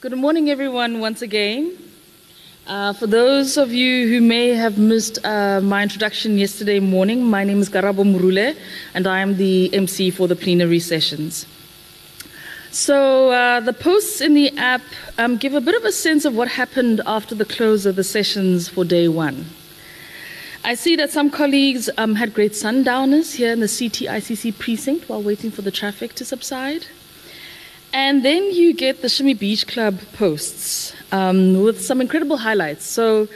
Good morning, everyone, once again. For those of you who may have missed my introduction yesterday morning, my name is Garabo Murule, and I am the MC for the plenary sessions. So the posts in the app give a bit of a sense of what happened after the close of the sessions for day one. I see that some colleagues had great sundowners here in the CTICC precinct while waiting for the traffic to subside. And then you get the Shimmy Beach Club posts with some incredible highlights. So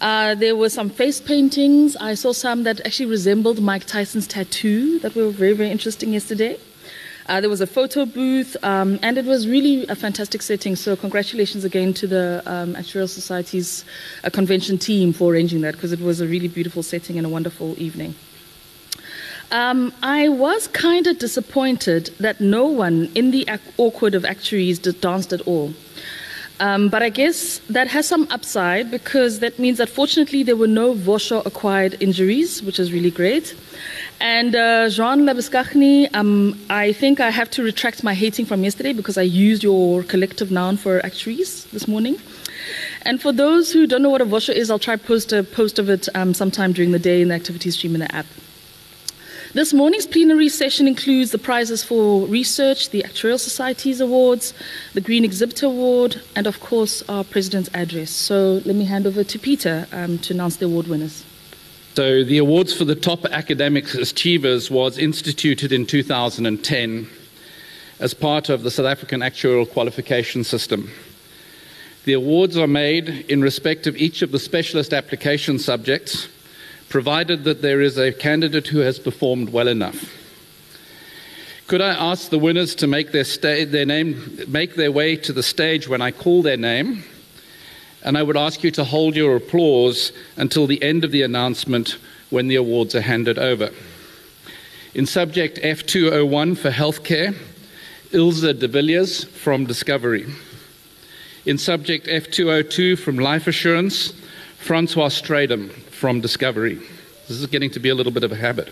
there were some face paintings. I saw some that actually resembled Mike Tyson's tattoo that were very, very interesting yesterday. There was a photo booth, and it was really a fantastic setting. So congratulations again to the Actuarial Society's convention team for arranging that, because it was a really beautiful setting and a wonderful evening. I was kind of disappointed that no one in the awkward of actuaries danced at all. But I guess that has some upside, because that means that fortunately there were no Vosha acquired injuries, which is really great. And Jean Labiskachny, I think I have to retract my hating from yesterday, because I used your collective noun for actuaries this morning. And for those who don't know what a Vosha is, I'll try to post a post of it sometime during the day in the activity stream in the app. This morning's plenary session includes the prizes for research, the Actuarial Society's awards, the Green Exhibitor Award, and of course our President's address. So let me hand over to Peter to announce the award winners. So the awards for the top academic achievers was instituted in 2010 as part of the South African Actuarial Qualification System. The awards are made in respect of each of the specialist application subjects, provided that there is a candidate who has performed well enough. Could I ask the winners to make their way to the stage when I call their name? And I would ask you to hold your applause until the end of the announcement when the awards are handed over. In subject F201 for healthcare, Ilza de Villiers from Discovery. In subject F202 from life assurance, Francois Stradum from Discovery. This is getting to be a little bit of a habit.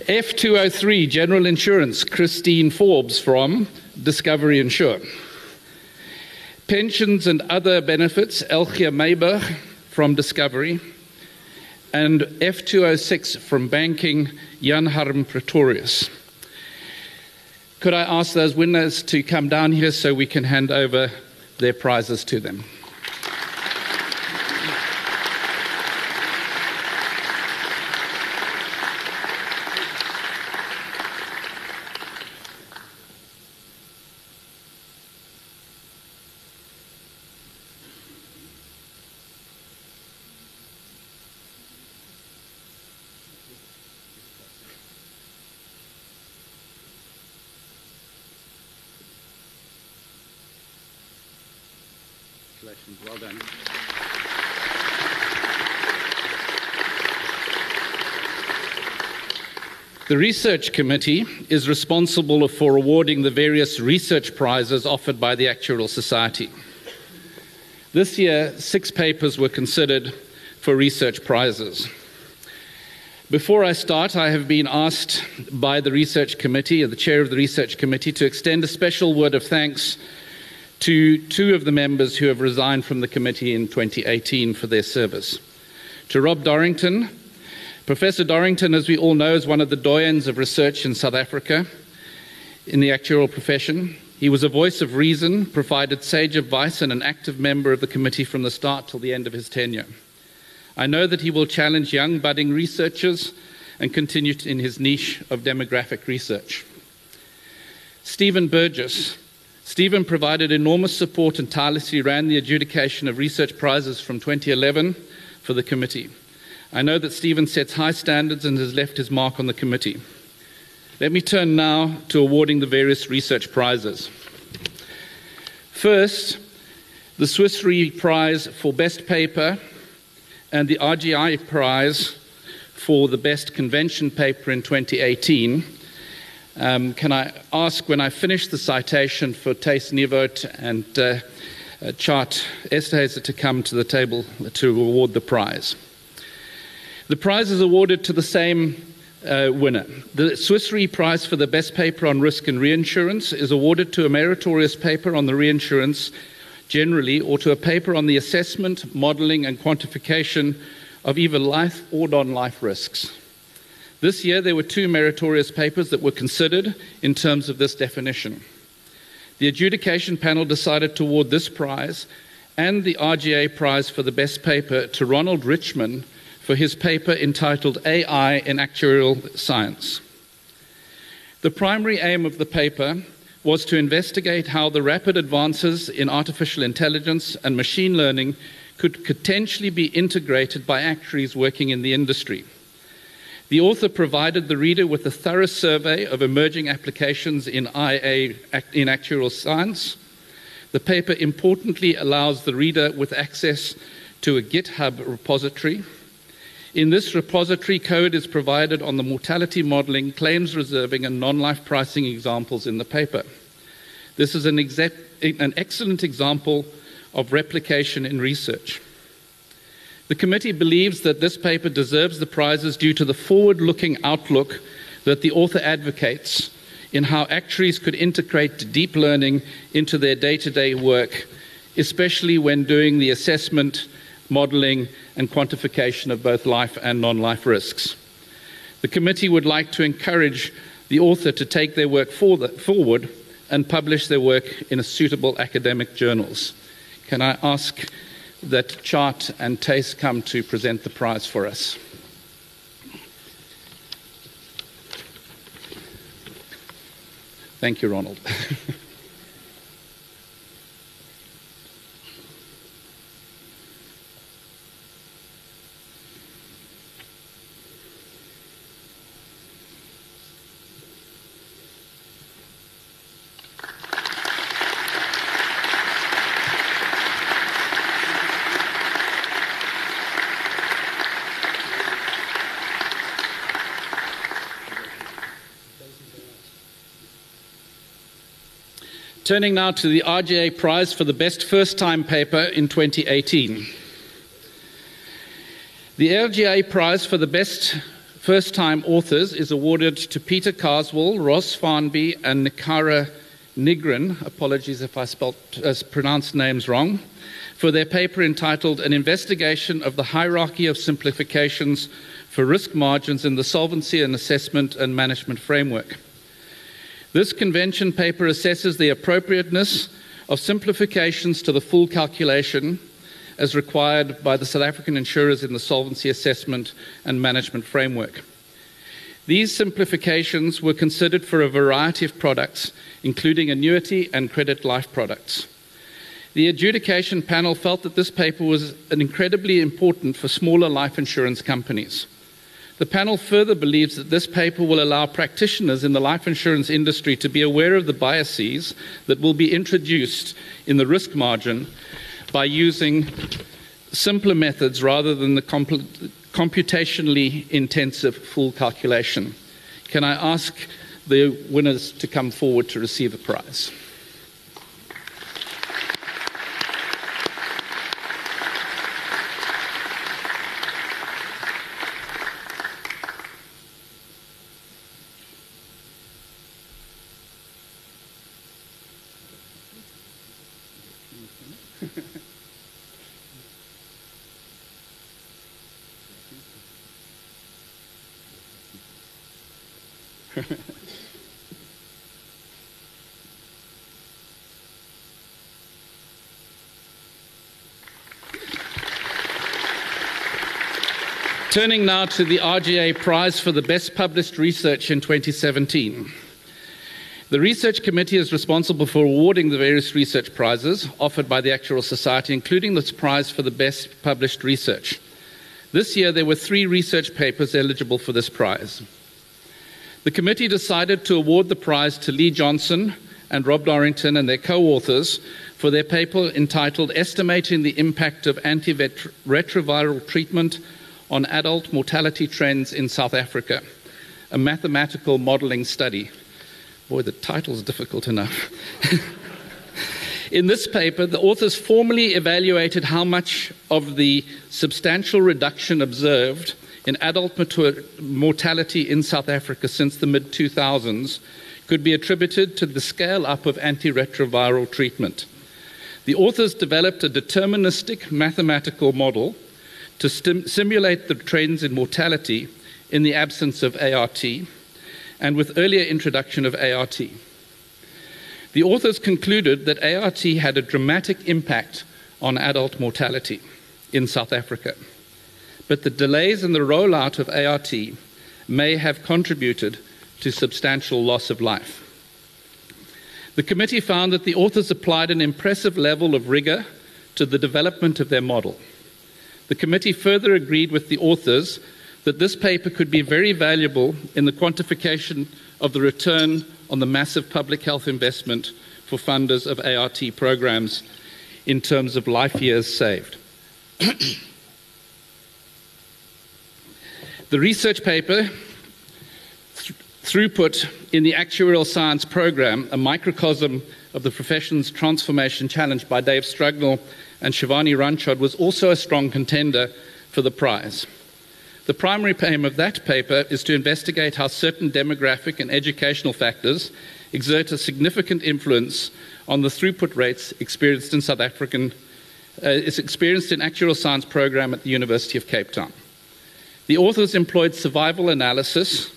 F203, General Insurance, Christine Forbes from Discovery Insure. Pensions and Other Benefits, Elkia Maber from Discovery. And F206 from Banking, Jan Harm Pretorius. Could I ask those winners to come down here so we can hand over their prizes to them? Well done. The Research Committee is responsible for awarding the various research prizes offered by the Actuarial Society. This year, 6 papers were considered for research prizes. Before I start, I have been asked by the Research Committee, the Chair of the Research Committee, to extend a special word of thanks to 2 of the members who have resigned from the committee in 2018 for their service. To Rob Dorrington. Professor Dorrington, as we all know, is one of the doyens of research in South Africa in the actuarial profession. He was a voice of reason, provided sage advice, and an active member of the committee from the start till the end of his tenure. I know that he will challenge young, budding researchers and continue in his niche of demographic research. Stephen Burgess. Stephen provided enormous support and tirelessly ran the adjudication of research prizes from 2011 for the committee. I know that Stephen sets high standards and has left his mark on the committee. Let me turn now to awarding the various research prizes. First, the Swiss Re prize for best paper and the RGI prize for the best convention paper in 2018. Can I ask, when I finish the citation for Taste Nivot and Chart Esther, to come to the table to award the prize. The prize is awarded to the same winner. The Swiss Re Prize for the Best Paper on Risk and Reinsurance is awarded to a meritorious paper on the reinsurance generally, or to a paper on the assessment, modelling and quantification of either life or non-life risks. This year there were two meritorious papers that were considered in terms of this definition. The adjudication panel decided to award this prize and the RGA prize for the best paper to Ronald Richman for his paper entitled AI in Actuarial Science. The primary aim of the paper was to investigate how the rapid advances in artificial intelligence and machine learning could potentially be integrated by actuaries working in the industry. The author provided the reader with a thorough survey of emerging applications in IA in actuarial science. The paper importantly allows the reader with access to a GitHub repository. In this repository, code is provided on the mortality modeling, claims reserving, and non-life pricing examples in the paper. This is an excellent example of replication in research. The committee believes that this paper deserves the prizes due to the forward-looking outlook that the author advocates in how actuaries could integrate deep learning into their day-to-day work, especially when doing the assessment, modelling and quantification of both life and non-life risks. The committee would like to encourage the author to take their work forward and publish their work in a suitable academic journals. Can I ask that Chart and Taste come to present the prize for us. Thank you, Ronald. Turning now to the RGA Prize for the Best First-Time Paper in 2018. The RGA Prize for the Best First-Time Authors is awarded to Peter Carswell, Ross Farnby and Nikara Nigrin, apologies if I pronounced names wrong, for their paper entitled An Investigation of the Hierarchy of Simplifications for Risk Margins in the Solvency and Assessment and Management Framework. This convention paper assesses the appropriateness of simplifications to the full calculation as required by the South African insurers in the Solvency Assessment and Management Framework. These simplifications were considered for a variety of products, including annuity and credit life products. The adjudication panel felt that this paper was incredibly important for smaller life insurance companies. The panel further believes that this paper will allow practitioners in the life insurance industry to be aware of the biases that will be introduced in the risk margin by using simpler methods rather than the computationally intensive full calculation. Can I ask the winners to come forward to receive the prize? Turning now to the RGA Prize for the Best Published Research in 2017. The Research Committee is responsible for awarding the various research prizes offered by the Actuarial Society, including this prize for the Best Published Research. This year there were three research papers eligible for this prize. The committee decided to award the prize to Lee Johnson and Rob Dorrington and their co-authors for their paper entitled Estimating the Impact of Antiretroviral Treatment on Adult Mortality Trends in South Africa, a mathematical modelling study. Boy, the title's difficult enough. In this paper, the authors formally evaluated how much of the substantial reduction observed in adult mortality in South Africa since the mid-2000s could be attributed to the scale-up of antiretroviral treatment. The authors developed a deterministic mathematical model to simulate the trends in mortality in the absence of ART and with earlier introduction of ART. The authors concluded that ART had a dramatic impact on adult mortality in South Africa, but the delays in the rollout of ART may have contributed to substantial loss of life. The committee found that the authors applied an impressive level of rigor to the development of their model. The committee further agreed with the authors that this paper could be very valuable in the quantification of the return on the massive public health investment for funders of ART programs in terms of life years saved. The research paper throughput in the Actuarial Science Program, a microcosm of the profession's transformation challenge by Dave Strugnell and Shivani Ranchod, was also a strong contender for the prize. The primary aim of that paper is to investigate how certain demographic and educational factors exert a significant influence on the throughput rates experienced in Actuarial Science Program at the University of Cape Town. The authors employed survival analysis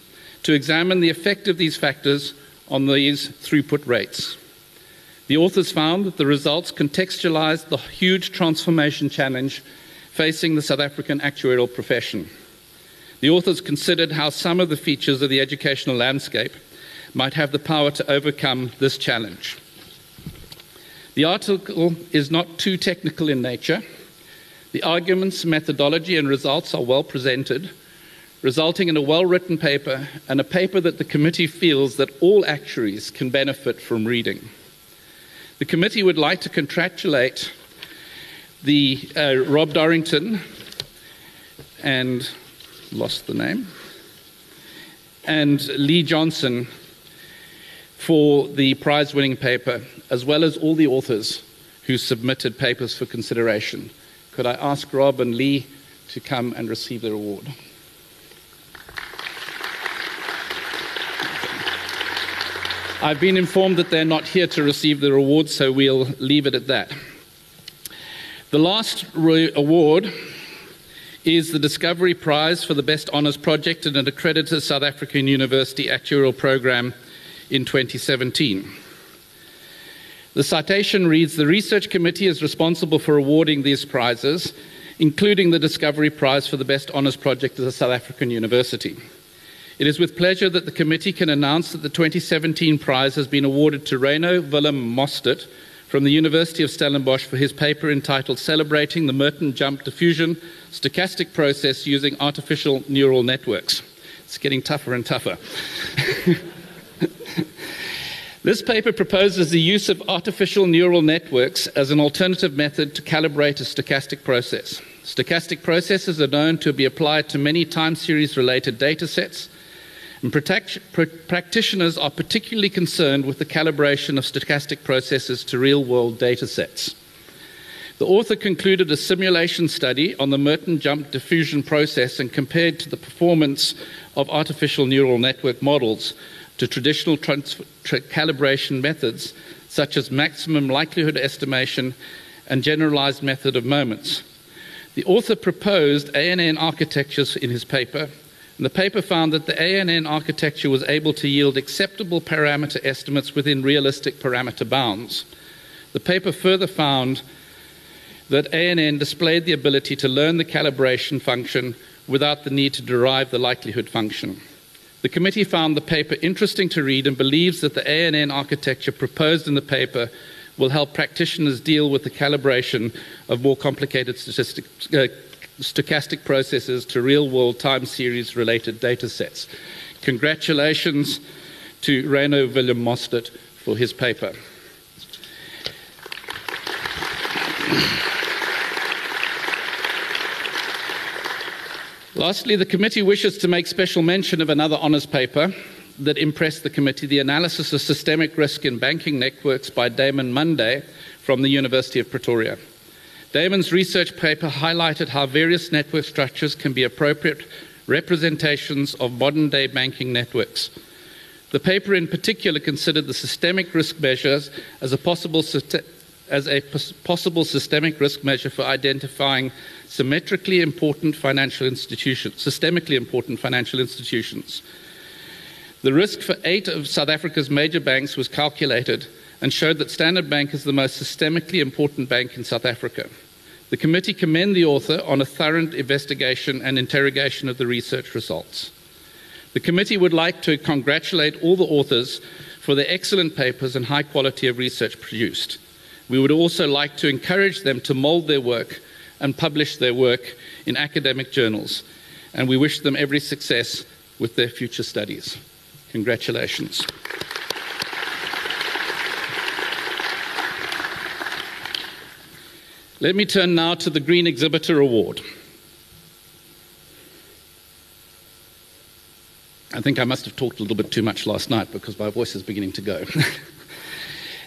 to examine the effect of these factors on these throughput rates. The authors found that the results contextualized the huge transformation challenge facing the South African actuarial profession. The authors considered how some of the features of the educational landscape might have the power to overcome this challenge. The article is not too technical in nature. The arguments, methodology, and results are well presented, resulting in a well-written paper and a paper that the committee feels that all actuaries can benefit from reading. The committee would like to congratulate Rob Dorrington and Lee Johnson for the prize-winning paper, as well as all the authors who submitted papers for consideration. Could I ask Rob and Lee to come and receive their award? I've been informed that they're not here to receive their award, so we'll leave it at that. The last award is the Discovery Prize for the Best Honours Project in an accredited South African University Actuarial Programme in 2017. The citation reads, "The Research Committee is responsible for awarding these prizes, including the Discovery Prize for the Best Honours Project at a South African University. It is with pleasure that the committee can announce that the 2017 prize has been awarded to Reino Willem Mostert from the University of Stellenbosch for his paper entitled Celebrating the Merton Jump Diffusion, Stochastic Process Using Artificial Neural Networks." It's getting tougher and tougher. This paper proposes the use of artificial neural networks as an alternative method to calibrate a stochastic process. Stochastic processes are known to be applied to many time series related data sets, and practitioners are particularly concerned with the calibration of stochastic processes to real-world data sets. The author concluded a simulation study on the Merton Jump diffusion process and compared to the performance of artificial neural network models to traditional calibration methods such as maximum likelihood estimation and generalized method of moments. The author proposed ANN architectures in his paper, and the paper found that the ANN architecture was able to yield acceptable parameter estimates within realistic parameter bounds. The paper further found that ANN displayed the ability to learn the calibration function without the need to derive the likelihood function. The committee found the paper interesting to read and believes that the ANN architecture proposed in the paper will help practitioners deal with the calibration of more complicated stochastic processes to real-world time series-related data sets. Congratulations to Reino Willem Mostert for his paper. Lastly, the committee wishes to make special mention of another honours paper that impressed the committee, the analysis of systemic risk in banking networks by Damon Munday from the University of Pretoria. Damon's research paper highlighted how various network structures can be appropriate representations of modern-day banking networks. The paper in particular considered the systemic risk measures as a possible systemic risk measure for identifying systemically important financial institutions. The risk for 8 of South Africa's major banks was calculated and showed that Standard Bank is the most systemically important bank in South Africa. The committee commended the author on a thorough investigation and interrogation of the research results. The committee would like to congratulate all the authors for their excellent papers and high quality of research produced. We would also like to encourage them to mould their work and publish their work in academic journals, and we wish them every success with their future studies. Congratulations. Let me turn now to the Green Exhibitor Award. I think I must have talked a little bit too much last night because my voice is beginning to go.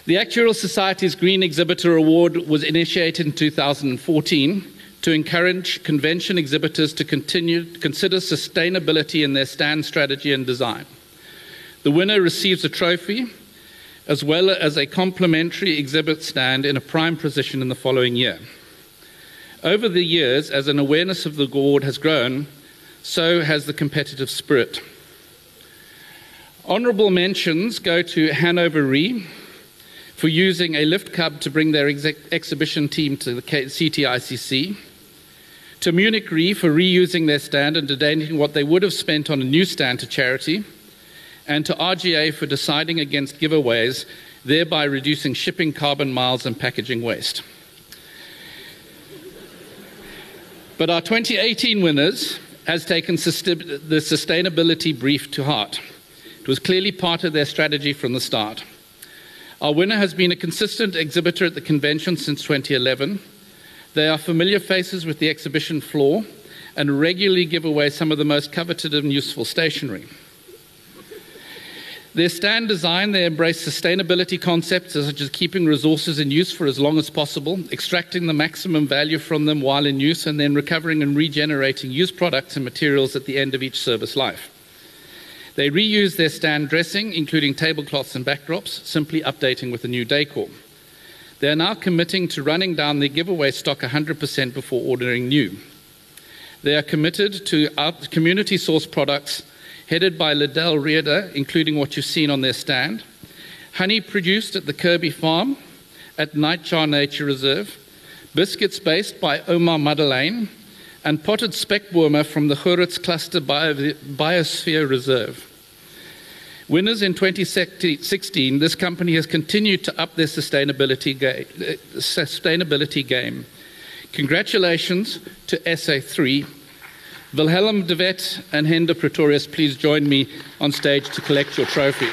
The Actuarial Society's Green Exhibitor Award was initiated in 2014 to encourage convention exhibitors to consider sustainability in their stand strategy and design. The winner receives a trophy as well as a complimentary exhibit stand in a prime position in the following year. Over the years, as an awareness of the award has grown, so has the competitive spirit. Honourable mentions go to Hanover Re for using a lift cub to bring their exhibition team to the CTICC, to Munich Re for reusing their stand and donating what they would have spent on a new stand to charity, and to RGA for deciding against giveaways, thereby reducing shipping carbon miles and packaging waste. But our 2018 winners has taken the sustainability brief to heart. It was clearly part of their strategy from the start. Our winner has been a consistent exhibitor at the convention since 2011. They are familiar faces with the exhibition floor and regularly give away some of the most coveted and useful stationery. Their stand design, they embrace sustainability concepts such as keeping resources in use for as long as possible, extracting the maximum value from them while in use, and then recovering and regenerating used products and materials at the end of each service life. They reuse their stand dressing, including tablecloths and backdrops, simply updating with a new decor. They are now committing to running down their giveaway stock 100% before ordering new. They are committed to community-sourced products headed by Liddell Reeder, including what you've seen on their stand, honey produced at the Kirby Farm at Nightjar Nature Reserve, biscuits based by Omar Madeleine, and potted speckwormer from the Horitz Cluster Biosphere Reserve. Winners in 2016, this company has continued to up their sustainability game. Congratulations to SA3. Wilhelm de Wet and Hender Pretorius, please join me on stage to collect your trophy.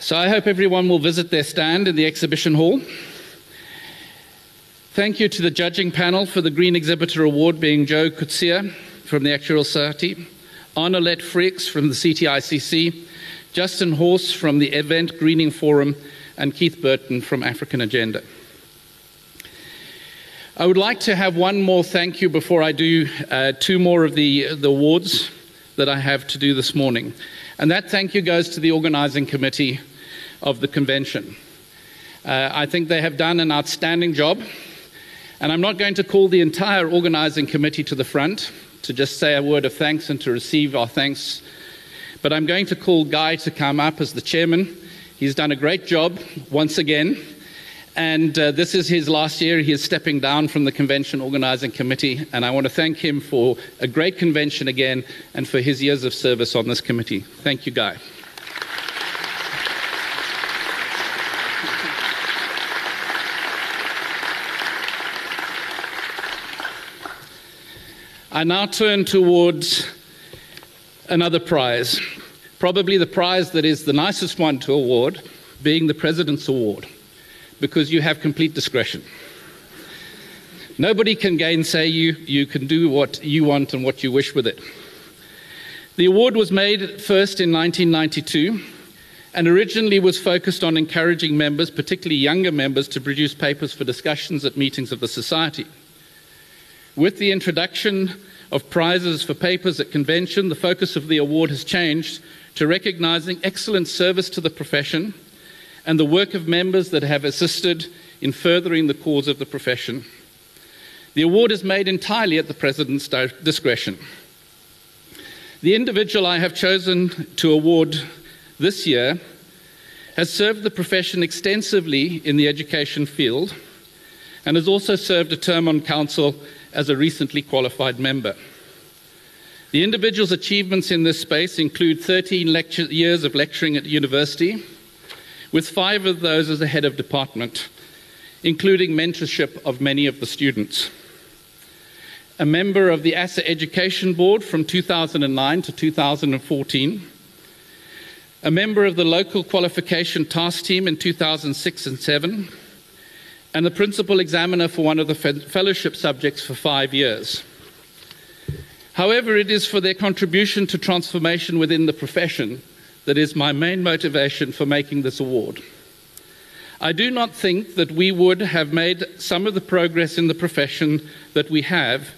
So I hope everyone will visit their stand in the exhibition hall. Thank you to the judging panel for the Green Exhibitor Award, being Joe Kutsia from the Actuarial Society, Arnolette Freaks from the CTICC, Justin Horse from the Event Greening Forum, and Keith Burton from African Agenda. I would like to have one more thank you before I do two more of the awards that I have to do this morning. And that thank you goes to the organising committee of the convention. I think they have done an outstanding job, and I'm not going to call the entire organising committee to the front to just say a word of thanks and to receive our thanks, but I'm going to call Guy to come up as the chairman. He's done a great job once again, and this is his last year. He is stepping down from the convention organising committee, and I want to thank him for a great convention again and for his years of service on this committee. Thank you, Guy. I now turn towards another prize, probably the prize that is the nicest one to award, being the President's Award, because you have complete discretion. Nobody can gainsay you. You can do what you want and what you wish with it. The award was made first in 1992 and originally was focused on encouraging members, particularly younger members, to produce papers for discussions at meetings of the Society. With the introduction of prizes for papers at convention, the focus of the award has changed to recognising excellent service to the profession and the work of members that have assisted in furthering the cause of the profession. The award is made entirely at the President's discretion. The individual I have chosen to award this year has served the profession extensively in the education field and has also served a term on council as a recently qualified member. The individual's achievements in this space include 13 years of lecturing at university, with 5 of those as a head of department, including mentorship of many of the students. A member of the ASSA Education Board from 2009 to 2014, a member of the local qualification task team in 2006 and 2007, and the principal examiner for one of the fellowship subjects for 5 years. However, it is for their contribution to transformation within the profession that is my main motivation for making this award. I do not think that we would have made some of the progress in the profession that we have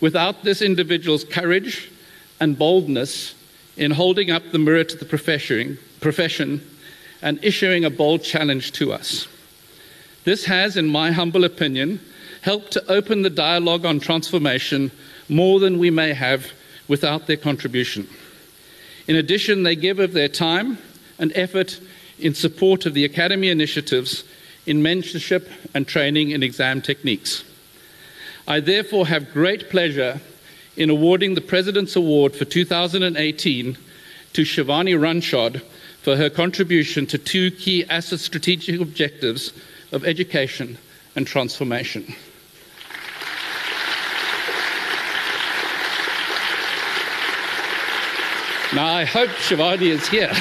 without this individual's courage and boldness in holding up the mirror to the profession and issuing a bold challenge to us. This has, in my humble opinion, helped to open the dialogue on transformation more than we may have without their contribution. In addition, they give of their time and effort in support of the academy initiatives in mentorship and training in exam techniques. I therefore have great pleasure in awarding the President's Award for 2018 to Shivani Ranchod for her contribution to 2 key ASSA strategic objectives of education and transformation. Now, I hope Shivani is here.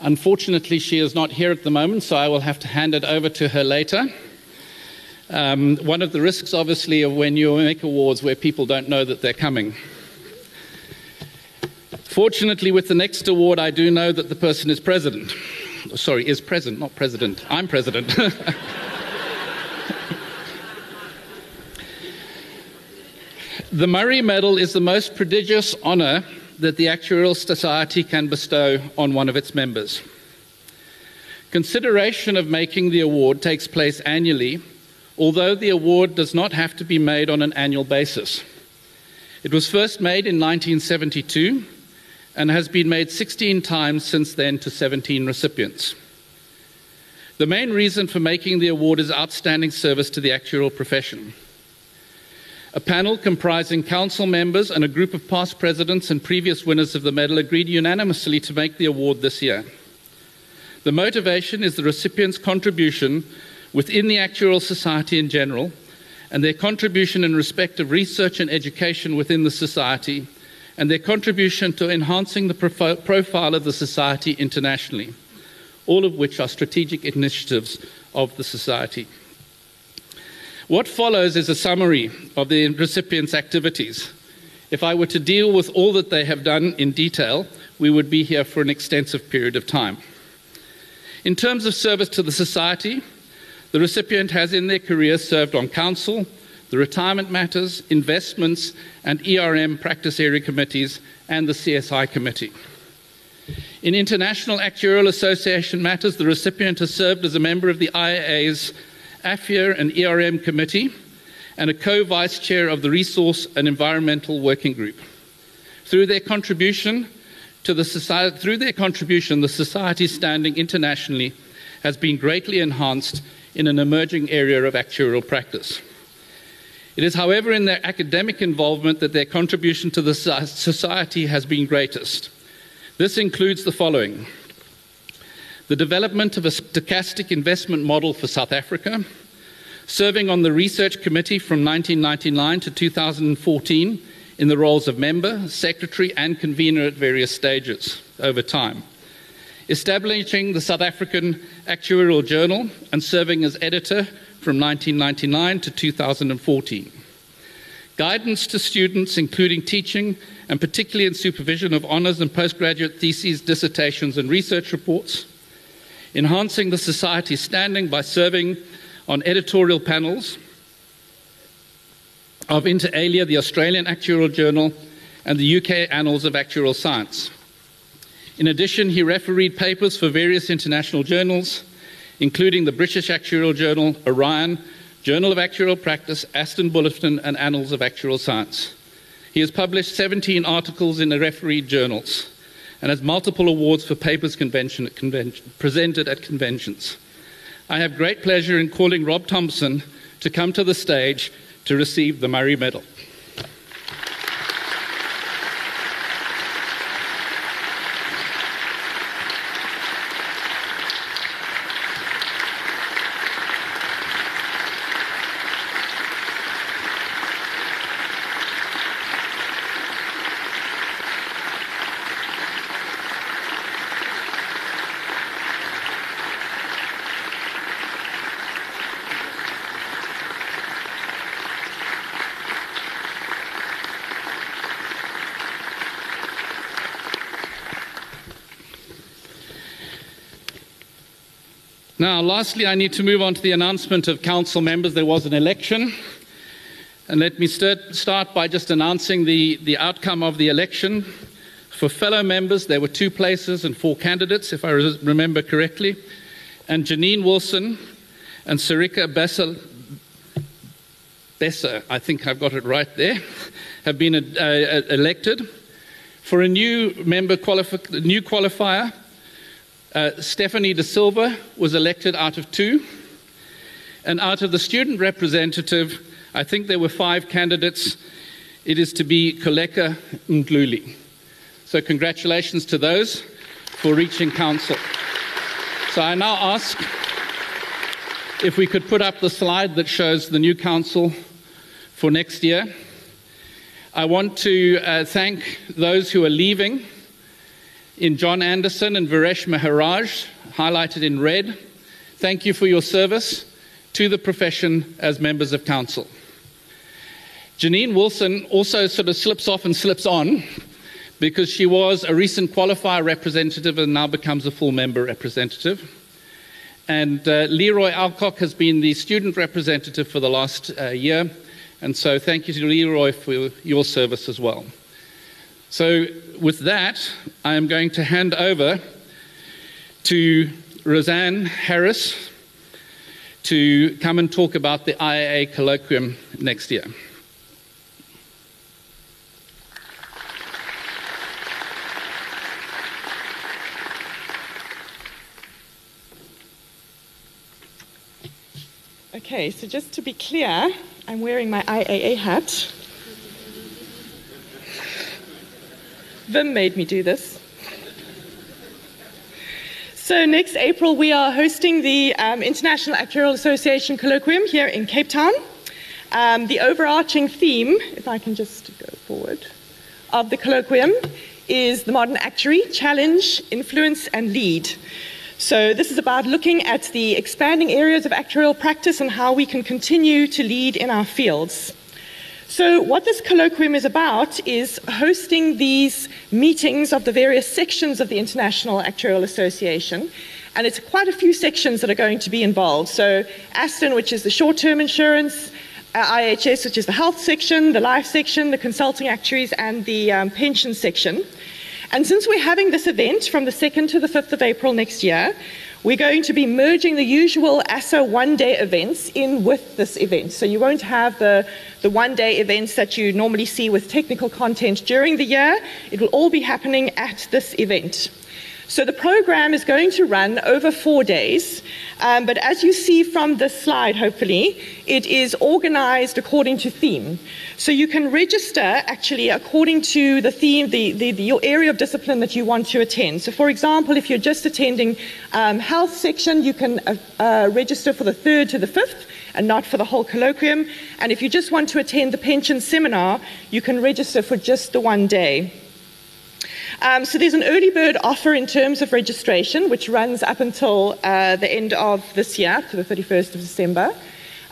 Unfortunately, she is not here at the moment, so I will have to hand it over to her later. One of the risks, obviously, of when you make awards where people don't know that they're coming. Fortunately, with the next award, I do know that the person is president. Sorry, is present, not president. I'm president. The Murray Medal is the most prestigious honour that the Actuarial Society can bestow on one of its members. Consideration of making the award takes place annually, although the award does not have to be made on an annual basis. It was first made in 1972 and has been made 16 times since then to 17 recipients. The main reason for making the award is outstanding service to the actuarial profession. A panel comprising council members and a group of past presidents and previous winners of the medal agreed unanimously to make the award this year. The motivation is the recipients' contribution within the Actuarial Society in general, and their contribution in respect of research and education within the Society, and their contribution to enhancing the profile of the Society internationally, all of which are strategic initiatives of the Society. What follows is a summary of the recipients' activities. If I were to deal with all that they have done in detail, we would be here for an extensive period of time. In terms of service to the Society, the recipient has in their career served on council, the retirement matters, investments, and ERM practice area committees, and the CSI committee. In International Actuarial Association matters, the recipient has served as a member of the IAA's AFIA and ERM committee, and a co-vice chair of the Resource and Environmental Working Group. Through their contribution, the Society's standing internationally has been greatly enhanced in an emerging area of actuarial practice. It is, however, in their academic involvement that their contribution to the Society has been greatest. This includes the following: the development of a stochastic investment model for South Africa, serving on the Research Committee from 1999 to 2014 in the roles of member, secretary and convener at various stages over time, establishing the South African Actuarial Journal and serving as editor from 1999 to 2014. Guidance to students, including teaching and particularly in supervision of honours and postgraduate theses, dissertations and research reports. Enhancing the society's standing by serving on editorial panels of inter alia the Australian Actuarial Journal and the UK Annals of Actuarial Science. In addition, he refereed papers for various international journals, including the British Actuarial Journal, Orion, Journal of Actuarial Practice, Aston Bulletin, and Annals of Actuarial Science. He has published 17 articles in the refereed journals and has multiple awards for papers presented at conventions. I have great pleasure in calling Rob Thompson to come to the stage to receive the Murray Medal. Now, lastly, I need to move on to the announcement of council members. There was an election. And let me start by just announcing the outcome of the election. For fellow members, there were 2 places and 4 candidates, if I remember correctly. And Janine Wilson and Sarika Besser, I think I've got it right there, have been elected. For a new member new qualifier, Stephanie De Silva was elected out of 2, and out of the student representative, I think there were 5 candidates. It is to be Koleka Ndluli. So congratulations to those for reaching council. So I now ask if we could put up the slide that shows the new council for next year. I want to thank those who are leaving in John Anderson and Viresh Maharaj, highlighted in red. Thank you for your service to the profession as members of council. Janine Wilson also sort of slips off and slips on because she was a recent qualifier representative and now becomes a full member representative. And Leroy Alcock has been the student representative for the last year. And so thank you to Leroy for your service as well. So with that, I am going to hand over to Roseanne Harris to come and talk about the IAA colloquium next year. Okay, so just to be clear, I'm wearing my IAA hat. Vim made me do this. So next April, we are hosting the International Actuarial Association Colloquium here in Cape Town. The overarching theme, if I can just go forward, of the colloquium is the modern actuary: challenge, influence, and lead. So this is about looking at the expanding areas of actuarial practice and how we can continue to lead in our fields. So what this colloquium is about is hosting these meetings of the various sections of the International Actuarial Association, and it's quite a few sections that are going to be involved. So Aston, which is the short-term insurance, IHS, which is the health section, the life section, the consulting actuaries, and the pension section. And since we're having this event from the 2nd to the 5th of April next year, we're going to be merging the usual ASSA one-day events in with this event. So you won't have the one-day events that you normally see with technical content during the year. It will all be happening at this event. So the program is going to run over 4 days, but as you see from this slide, hopefully, it is organized according to theme. So you can register, actually, according to the theme, your area of discipline that you want to attend. So, for example, if you're just attending health section, you can register for the 3rd to the 5th, and not for the whole colloquium. And if you just want to attend the pension seminar, you can register for just the 1 day. So there's an early bird offer in terms of registration, which runs up until the end of this year, to the 31st of December.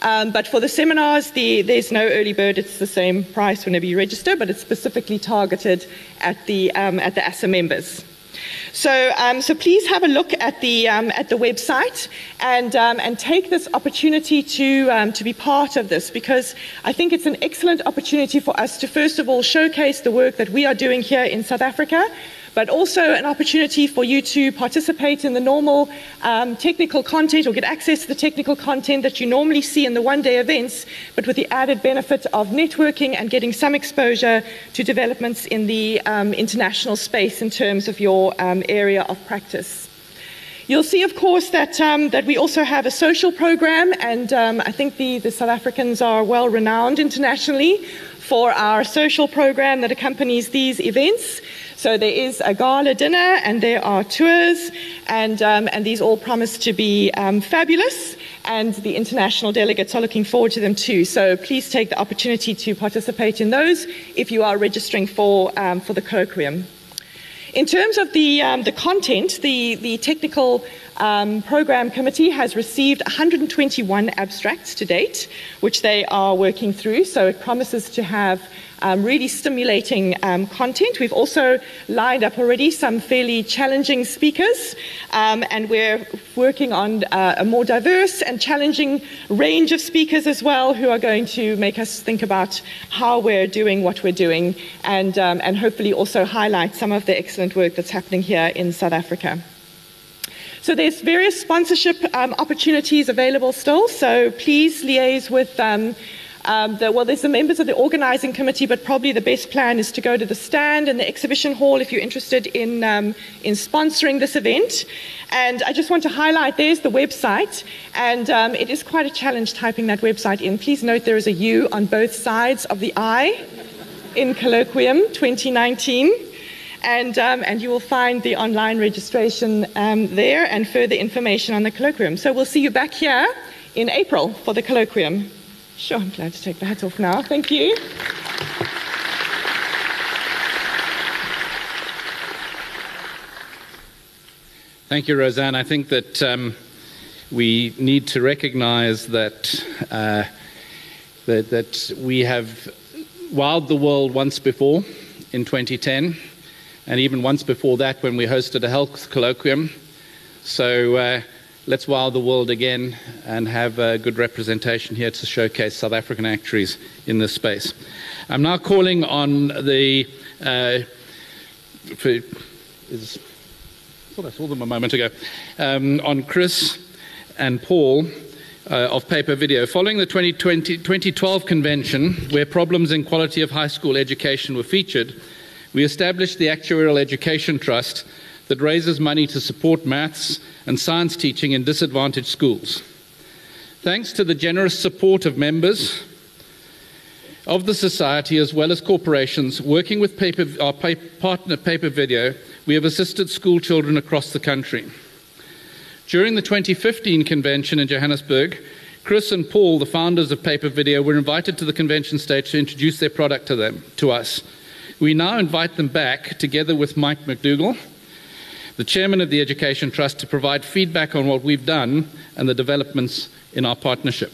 But for the seminars, there's no early bird. It's the same price whenever you register, but it's specifically targeted at the ASSA members. So, so please have a look at the website and take this opportunity to be part of this, because I think it's an excellent opportunity for us to, first of all, showcase the work that we are doing here in South Africa, but also an opportunity for you to participate in the normal technical content, or get access to the technical content that you normally see in the one-day events, but with the added benefit of networking and getting some exposure to developments in the international space in terms of your area of practice. You'll see, of course, that, that we also have a social program, and I think the South Africans are well-renowned internationally for our social program that accompanies these events. So there is a gala dinner, and there are tours, and these all promise to be fabulous, and the international delegates are looking forward to them too. So please take the opportunity to participate in those if you are registering for the colloquium. In terms of the content, the technical program committee has received 121 abstracts to date, which they are working through, so it promises to have really stimulating content. We've also lined up already some fairly challenging speakers, and we're working on a more diverse and challenging range of speakers as well, who are going to make us think about how we're doing what we're doing, and hopefully also highlight some of the excellent work that's happening here in South Africa. So there's various sponsorship opportunities available still, so please liaise with there's the members of the organising committee, but probably the best plan is to go to the stand and the exhibition hall if you're interested in sponsoring this event. And I just want to highlight, there's the website, and it is quite a challenge typing that website in. Please note there is a U on both sides of the I in Colloquium 2019. And you will find the online registration there, and further information on the colloquium. So we'll see you back here in April for the colloquium. Sure, I'm glad to take the hat off now. Thank you. Thank you, Roseanne. I think that we need to recognize that, that we have wowed the world once before in 2010, and even once before that when we hosted a health colloquium. So let's wow the world again and have a good representation here to showcase South African actuaries in this space. I'm now calling on the... I thought I saw them a moment ago. On Chris and Paul of Paper Video. Following the 2012 convention, where problems in quality of high school education were featured, we established the Actuarial Education Trust that raises money to support maths and science teaching in disadvantaged schools. Thanks to the generous support of members of the Society, as well as corporations, working with our partner Paper Video, we have assisted school children across the country. During the 2015 convention in Johannesburg, Chris and Paul, the founders of Paper Video, were invited to the convention stage to introduce their product to us. We now invite them back, together with Mike McDougall, the chairman of the Education Trust, to provide feedback on what we've done and the developments in our partnership.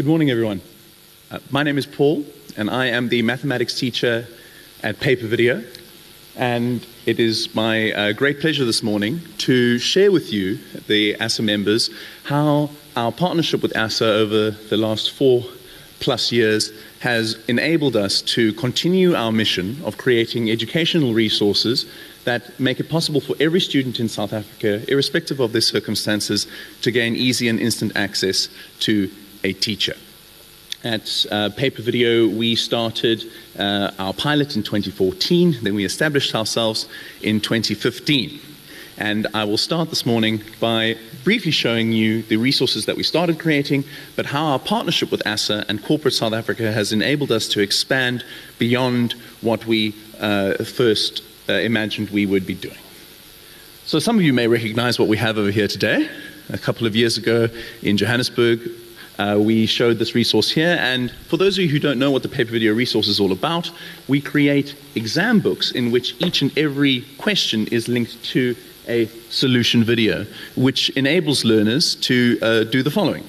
Good morning, everyone. My name is Paul, and I am the mathematics teacher at Paper Video. And it is my great pleasure this morning to share with you, the ASSA members, how our partnership with ASSA over the last 4+ years has enabled us to continue our mission of creating educational resources that make it possible for every student in South Africa, irrespective of their circumstances, to gain easy and instant access to a teacher. At Paper Video, we started our pilot in 2014, then we established ourselves in 2015. And I will start this morning by briefly showing you the resources that we started creating, but how our partnership with ASSA and Corporate South Africa has enabled us to expand beyond what we first imagined we would be doing. So some of you may recognize what we have over here today. A couple of years ago in Johannesburg, we showed this resource here, and for those of you who don't know what the Paper Video resource is all about, we create exam books in which each and every question is linked to a solution video, which enables learners to do the following.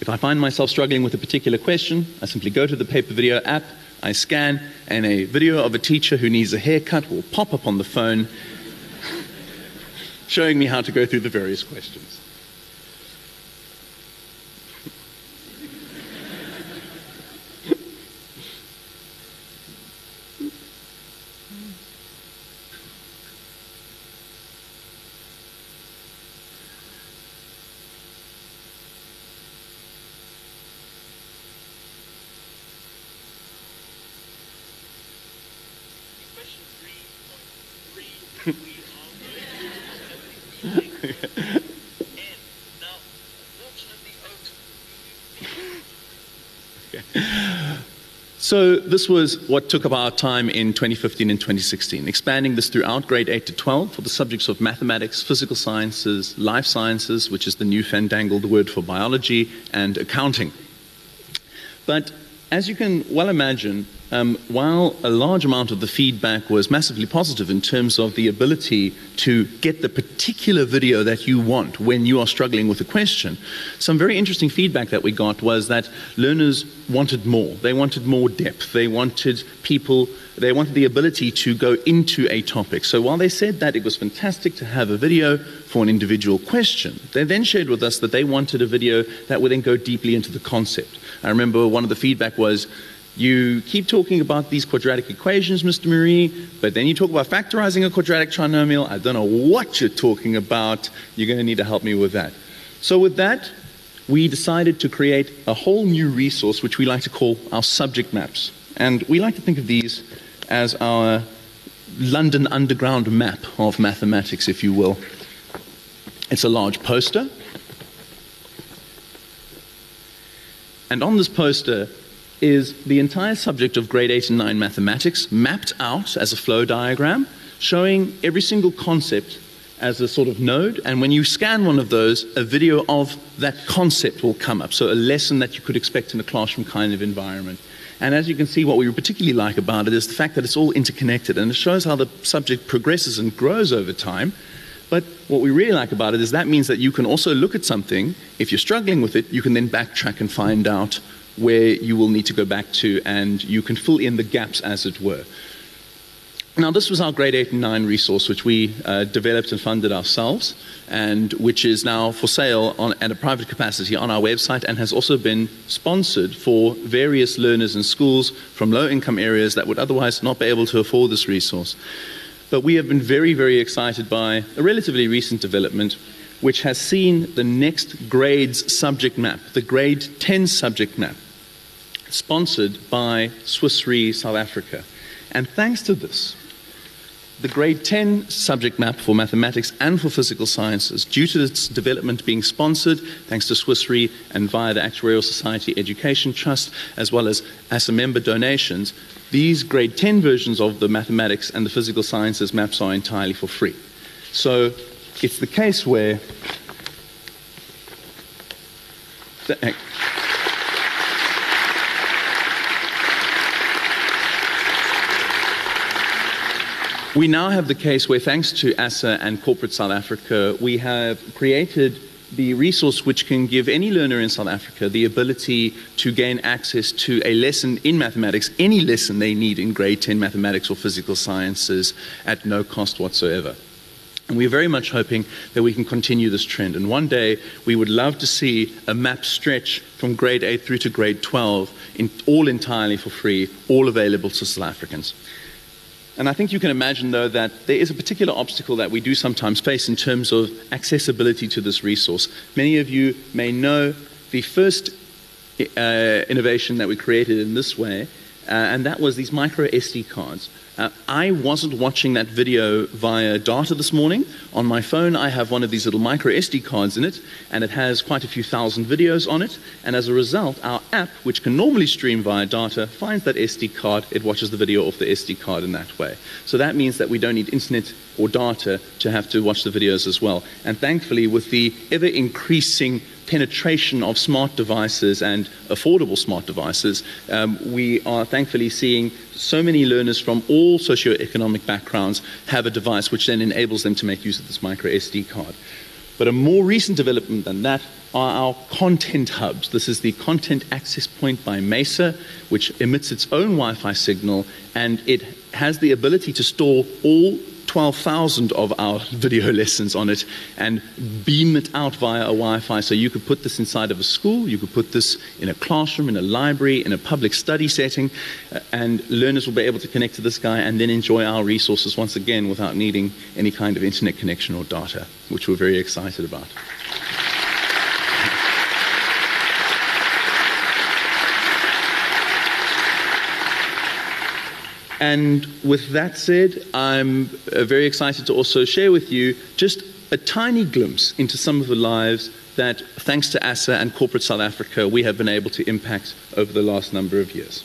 If I find myself struggling with a particular question, I simply go to the Paper Video app, I scan, and a video of a teacher who needs a haircut will pop up on the phone, showing me how to go through the various questions. So this was what took up our time in 2015 and 2016, expanding this throughout grade 8 to 12 for the subjects of mathematics, physical sciences, life sciences, which is the new fandangled word for biology, and accounting. But as you can well imagine, while a large amount of the feedback was massively positive in terms of the ability to get the particular video that you want when you are struggling with a question, some very interesting feedback that we got was that learners wanted more. They wanted more depth. They wanted the ability to go into a topic. So while they said that it was fantastic to have a video for an individual question, they then shared with us that they wanted a video that would then go deeply into the concept. I remember one of the feedback was, "You keep talking about these quadratic equations, Mr. Marie, but then you talk about factorizing a quadratic trinomial. I don't know what you're talking about. You're going to need to help me with that." So with that, we decided to create a whole new resource, which we like to call our subject maps. And we like to think of these as our London Underground map of mathematics, if you will. It's a large poster. And on this poster is the entire subject of grade 8 and 9 mathematics mapped out as a flow diagram, showing every single concept as a sort of node, and when you scan one of those, a video of that concept will come up, so a lesson that you could expect in a classroom kind of environment. And as you can see, what we particularly like about it is the fact that it's all interconnected, and it shows how the subject progresses and grows over time. But what we really like about it is that means that you can also look at something, if you're struggling with it, you can then backtrack and find out where you will need to go back to, and you can fill in the gaps, as it were. Now, this was our grade 8 and 9 resource, which we developed and funded ourselves, and which is now for sale at a private capacity on our website, and has also been sponsored for various learners and schools from low-income areas that would otherwise not be able to afford this resource. But we have been very, very excited by a relatively recent development, which has seen the next grade's subject map, the grade 10 subject map, sponsored by Swiss Re South Africa. And thanks to this, the grade 10 subject map for mathematics and for physical sciences, due to its development being sponsored, thanks to Swiss Re and via the Actuarial Society Education Trust, as well as ASSA member donations, these grade 10 versions of the mathematics and the physical sciences maps are entirely for free. So it's the case where We now have the case where, thanks to ASSA and corporate South Africa, we have created the resource which can give any learner in South Africa the ability to gain access to a lesson in mathematics, any lesson they need in grade 10 mathematics or physical sciences, at no cost whatsoever. And we're very much hoping that we can continue this trend. And one day, we would love to see a map stretch from grade 8 through to grade 12, all entirely for free, all available to South Africans. And I think you can imagine, though, that there is a particular obstacle that we do sometimes face in terms of accessibility to this resource. Many of you may know the first innovation that we created in this way, and that was these micro SD cards. I wasn't watching that video via data this morning. On my phone, I have one of these little micro SD cards in it, and it has quite a few thousand videos on it. And as a result, our app, which can normally stream via data, finds that SD card. It watches the video off the SD card in that way. So that means that we don't need internet or data to have to watch the videos as well. And thankfully, with the ever-increasing penetration of smart devices and affordable smart devices, we are thankfully seeing so many learners from all socioeconomic backgrounds have a device which then enables them to make use of this micro SD card. But a more recent development than that are our content hubs. This is the content access point by Mesa, which emits its own Wi-Fi signal, and it has the ability to store all 12,000 of our video lessons on it and beam it out via a Wi-Fi. So you could put this inside of a school, you could put this in a classroom, in a library, in a public study setting, and learners will be able to connect to this guy and then enjoy our resources once again without needing any kind of internet connection or data, which we're very excited about. And with that said, I'm very excited to also share with you just a tiny glimpse into some of the lives that, thanks to ASSA and corporate South Africa, we have been able to impact over the last number of years.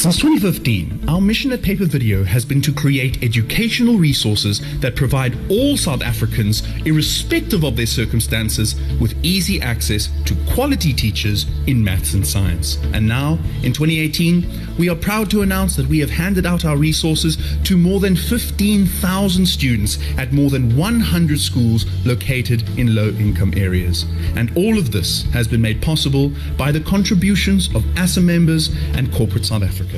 Since 2015, our mission at Paper Video has been to create educational resources that provide all South Africans, irrespective of their circumstances, with easy access to quality teachers in maths and science. And now, in 2018, we are proud to announce that we have handed out our resources to more than 15,000 students at more than 100 schools located in low-income areas. And all of this has been made possible by the contributions of ASSA members and corporate South Africa.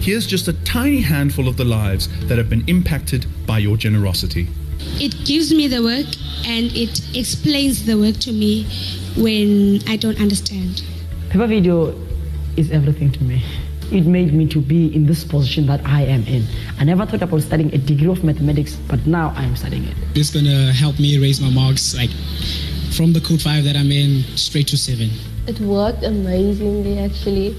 Here's just a tiny handful of the lives that have been impacted by your generosity. It gives me the work and it explains the work to me when I don't understand. Paper Video is everything to me. It made me to be in this position that I am in. I never thought about studying a degree of mathematics, but now I am studying it. It's going to help me raise my marks, like from the code 5 that I'm in straight to 7. It worked amazingly, actually.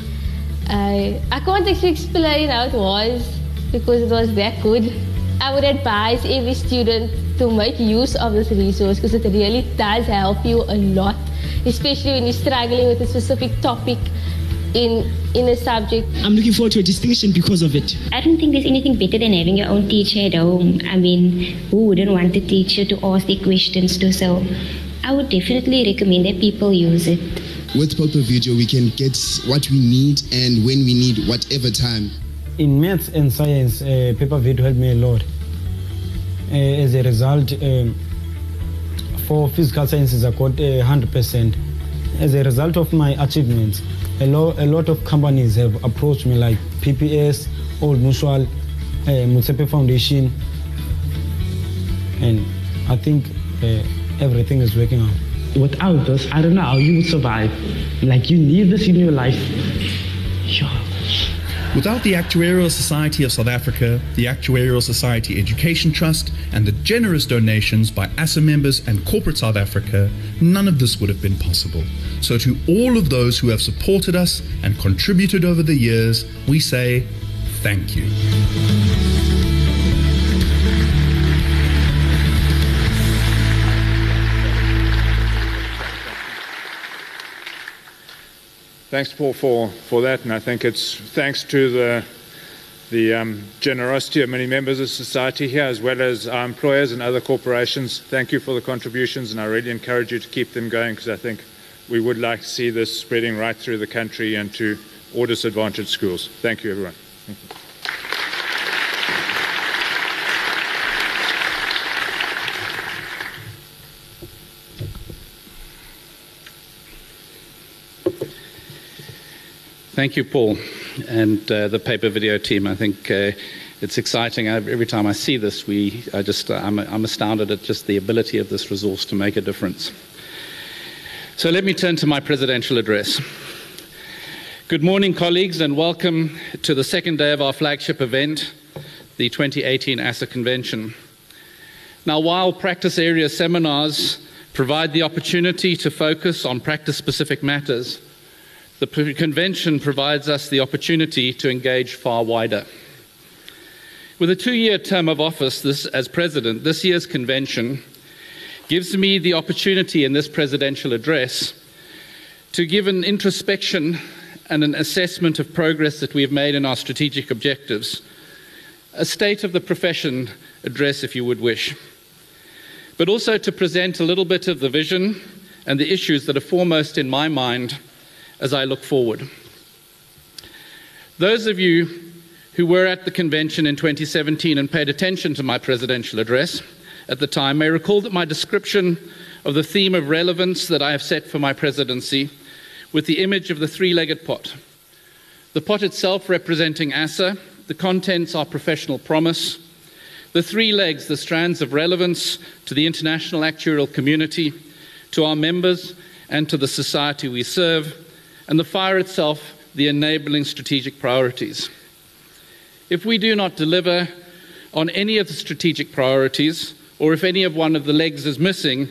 I can't actually explain how it was, because it was that good. I would advise every student to make use of this resource, because it really does help you a lot, especially when you're struggling with a specific topic in a subject. I'm looking forward to a distinction because of it. I don't think there's anything better than having your own teacher at home. I mean, who wouldn't want the teacher to ask their questions to? So I would definitely recommend that people use it. With Paper Video, we can get what we need and when we need, whatever time. In maths and science, Paper Video helped me a lot. As a result, for physical sciences, I got 100%. As a result of my achievements, a lot of companies have approached me, like PPS, Old Mutual, Mutsepe Foundation, and I think everything is working out. Without this, I don't know how you would survive. Like, you need this in your life. Sure. Without the Actuarial Society of South Africa, the Actuarial Society Education Trust, and the generous donations by ASSA members and corporate South Africa, none of this would have been possible. So to all of those who have supported us and contributed over the years, we say thank you. Thanks, Paul, for that, and I think it's thanks to the generosity of many members of society here, as well as our employers and other corporations. Thank you for the contributions, and I really encourage you to keep them going, because I think we would like to see this spreading right through the country and to or disadvantaged schools. Thank you, everyone. Thank you. Thank you, Paul, and the Paper Video team. I think it's exciting. Every time I see this, I'm astounded at just the ability of this resource to make a difference. So let me turn to my presidential address. Good morning, colleagues, and welcome to the second day of our flagship event, the 2018 ASSA Convention. Now, while practice area seminars provide the opportunity to focus on practice-specific matters, the convention provides us the opportunity to engage far wider. With a two-year term of office as president, this year's convention gives me the opportunity in this presidential address to give an introspection and an assessment of progress that we have made in our strategic objectives, a state of the profession address, if you would wish, but also to present a little bit of the vision and the issues that are foremost in my mind as I look forward. Those of you who were at the convention in 2017 and paid attention to my presidential address at the time may recall that my description of the theme of relevance that I have set for my presidency with the image of the three-legged pot. The pot itself representing ASSA, the contents our professional promise, the three legs, the strands of relevance to the international actuarial community, to our members and to the society we serve, and the fire itself, the enabling strategic priorities. If we do not deliver on any of the strategic priorities, or if any of one of the legs is missing,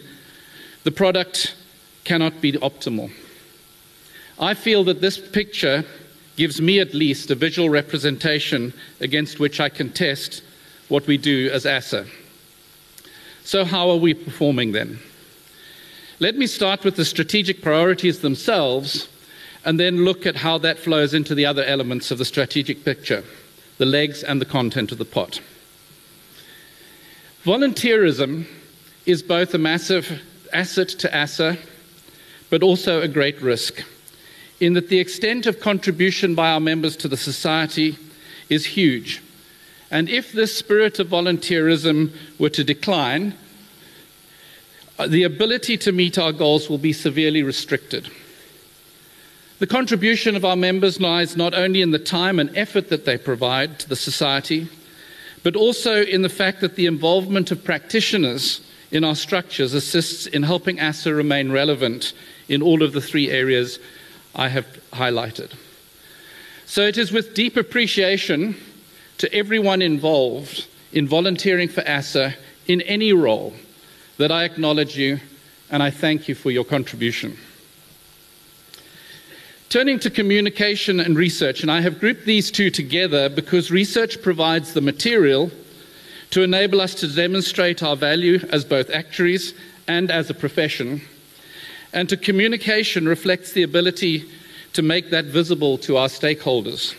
the product cannot be optimal. I feel that this picture gives me at least a visual representation against which I can test what we do as ASSA. So how are we performing then? Let me start with the strategic priorities themselves, and then look at how that flows into the other elements of the strategic picture, the legs and the content of the pot. Volunteerism is both a massive asset to ASSA, but also a great risk, in that the extent of contribution by our members to the society is huge. And if this spirit of volunteerism were to decline, the ability to meet our goals will be severely restricted. The contribution of our members lies not only in the time and effort that they provide to the society, but also in the fact that the involvement of practitioners in our structures assists in helping ASSA remain relevant in all of the three areas I have highlighted. So it is with deep appreciation to everyone involved in volunteering for ASSA in any role that I acknowledge you, and I thank you for your contribution. Turning to communication and research, and I have grouped these two together because research provides the material to enable us to demonstrate our value as both actuaries and as a profession, and to communication reflects the ability to make that visible to our stakeholders.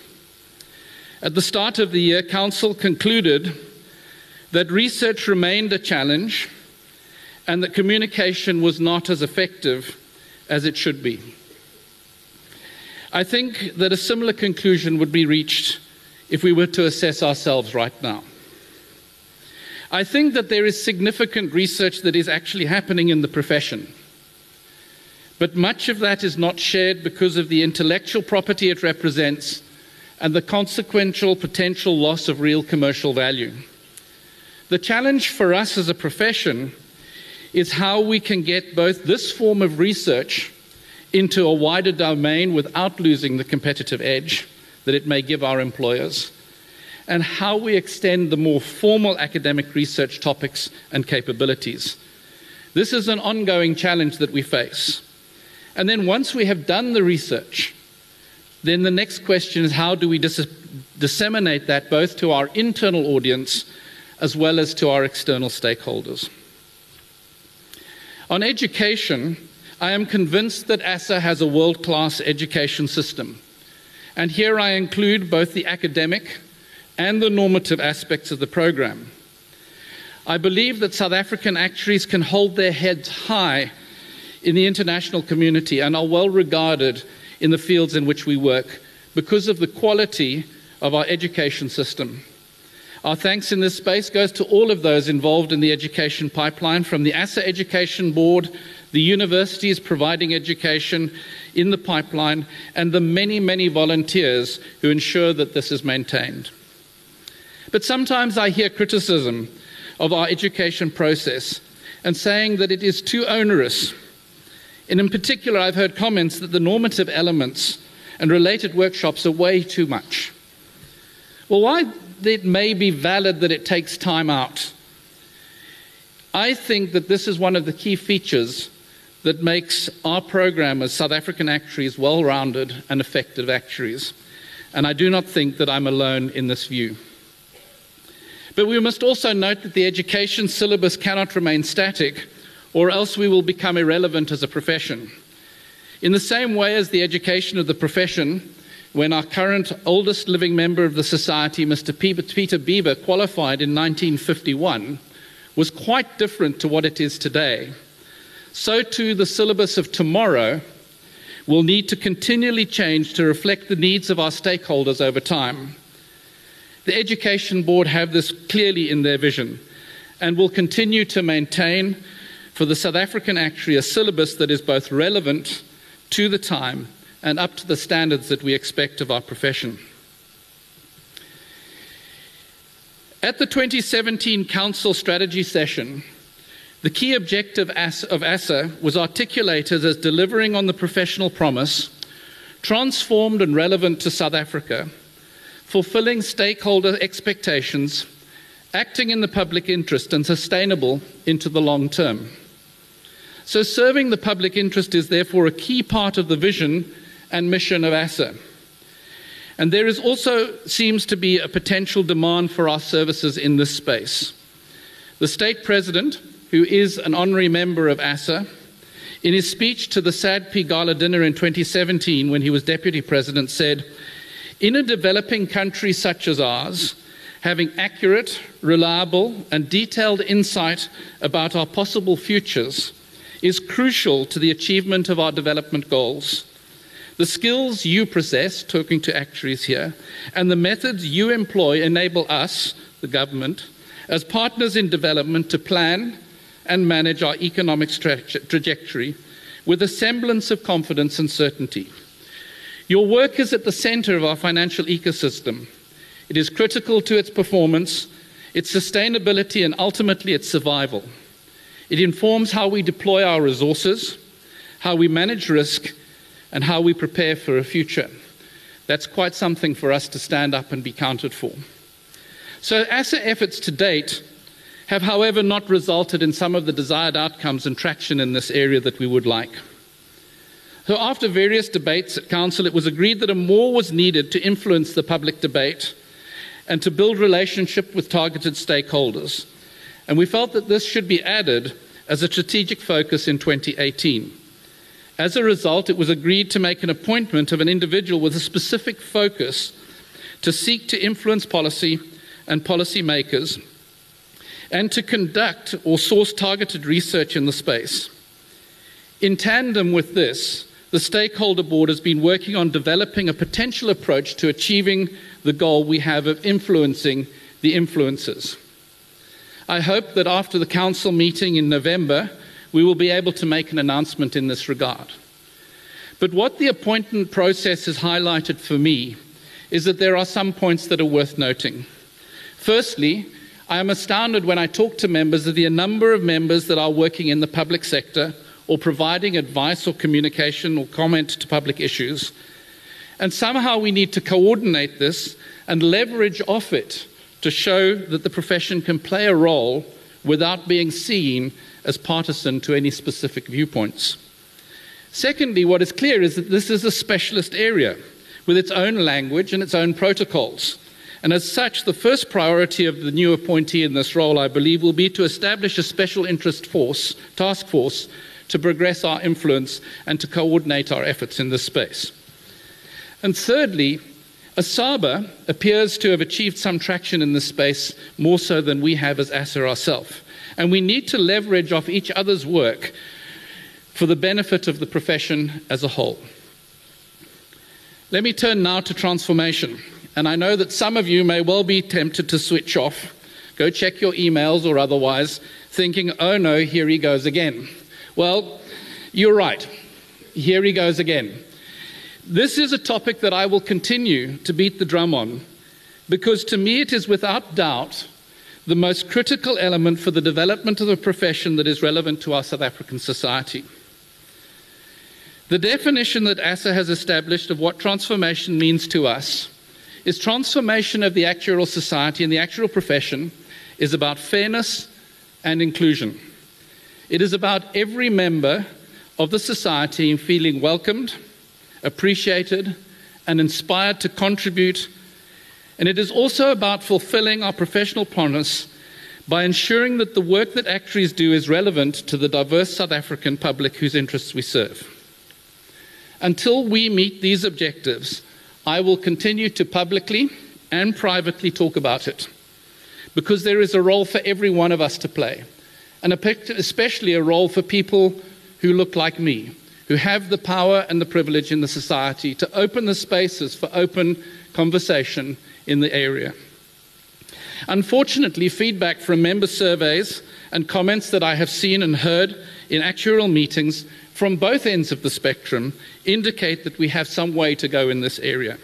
At the start of the year, Council concluded that research remained a challenge and that communication was not as effective as it should be. I think that a similar conclusion would be reached if we were to assess ourselves right now. I think that there is significant research that is actually happening in the profession, but much of that is not shared because of the intellectual property it represents and the consequential potential loss of real commercial value. The challenge for us as a profession is how we can get both this form of research into a wider domain without losing the competitive edge that it may give our employers, and how we extend the more formal academic research topics and capabilities. This is an ongoing challenge that we face. And then once we have done the research, then the next question is how do we disseminate that both to our internal audience as well as to our external stakeholders. On education, I am convinced that ASSA has a world-class education system, and here I include both the academic and the normative aspects of the program. I believe that South African actuaries can hold their heads high in the international community and are well regarded in the fields in which we work because of the quality of our education system. Our thanks in this space goes to all of those involved in the education pipeline, from the ASSA Education Board, the universities providing education in the pipeline, and the many, many volunteers who ensure that this is maintained. But sometimes I hear criticism of our education process and saying that it is too onerous. And in particular, I've heard comments that the normative elements and related workshops are way too much. Well, while it may be valid that it takes time out, I think that this is one of the key features that makes our program as South African actuaries well-rounded and effective actuaries. And I do not think that I'm alone in this view. But we must also note that the education syllabus cannot remain static, or else we will become irrelevant as a profession. In the same way as the education of the profession, when our current oldest living member of the society, Mr. Peter Beaver, qualified in 1951, was quite different to what it is today, so too the syllabus of tomorrow will need to continually change to reflect the needs of our stakeholders over time. The Education Board have this clearly in their vision and will continue to maintain for the South African actuary a syllabus that is both relevant to the time and up to the standards that we expect of our profession. At the 2017 Council Strategy Session, the key objective of ASSA was articulated as delivering on the professional promise, transformed and relevant to South Africa, fulfilling stakeholder expectations, acting in the public interest, and sustainable into the long term. So serving the public interest is therefore a key part of the vision and mission of ASSA. And there is also seems to be a potential demand for our services in this space. The State President, who is an honorary member of ASSA, in his speech to the SADP Gala Dinner in 2017 when he was Deputy President said, "In a developing country such as ours, having accurate, reliable, and detailed insight about our possible futures is crucial to the achievement of our development goals. The skills you possess," talking to actuaries here, "and the methods you employ enable us, the government, as partners in development to plan and manage our economic trajectory with a semblance of confidence and certainty. Your work is at the center of our financial ecosystem. It is critical to its performance, its sustainability, and ultimately its survival. It informs how we deploy our resources, how we manage risk, and how we prepare for a future." That's quite something for us to stand up and be counted for. So ASSA efforts to date have, however, not resulted in some of the desired outcomes and traction in this area that we would like. So after various debates at Council, it was agreed that more was needed to influence the public debate and to build relationship with targeted stakeholders. And we felt that this should be added as a strategic focus in 2018. As a result, it was agreed to make an appointment of an individual with a specific focus to seek to influence policy and policymakers and to conduct or source targeted research in the space. In tandem with this, the Stakeholder Board has been working on developing a potential approach to achieving the goal we have of influencing the influencers. I hope that after the Council meeting in November, we will be able to make an announcement in this regard. But what the appointment process has highlighted for me is that there are some points that are worth noting. Firstly, I am astounded when I talk to members of the number of members that are working in the public sector or providing advice or communication or comment to public issues. And somehow we need to coordinate this and leverage off it to show that the profession can play a role without being seen as partisan to any specific viewpoints. Secondly, what is clear is that this is a specialist area with its own language and its own protocols. And as such, the first priority of the new appointee in this role, I believe, will be to establish a special interest task force to progress our influence and to coordinate our efforts in this space. And thirdly, ASABA appears to have achieved some traction in this space more so than we have as ASSA ourselves. And we need to leverage off each other's work for the benefit of the profession as a whole. Let me turn now to transformation. And I know that some of you may well be tempted to switch off, go check your emails or otherwise, thinking, oh no, here he goes again. Well, you're right. Here he goes again. This is a topic that I will continue to beat the drum on, because to me it is without doubt the most critical element for the development of the profession that is relevant to our South African society. The definition that ASSA has established of what transformation means to us is transformation of the actuarial society and the actuarial profession is about fairness and inclusion. It is about every member of the society feeling welcomed, appreciated, and inspired to contribute. And it is also about fulfilling our professional promise by ensuring that the work that actuaries do is relevant to the diverse South African public whose interests we serve. Until we meet these objectives, I will continue to publicly and privately talk about it, because there is a role for every one of us to play, and especially a role for people who look like me, who have the power and the privilege in the society to open the spaces for open conversation in the area. Unfortunately, feedback from member surveys and comments that I have seen and heard in actuarial meetings from both ends of the spectrum indicate that we have some way to go in this area.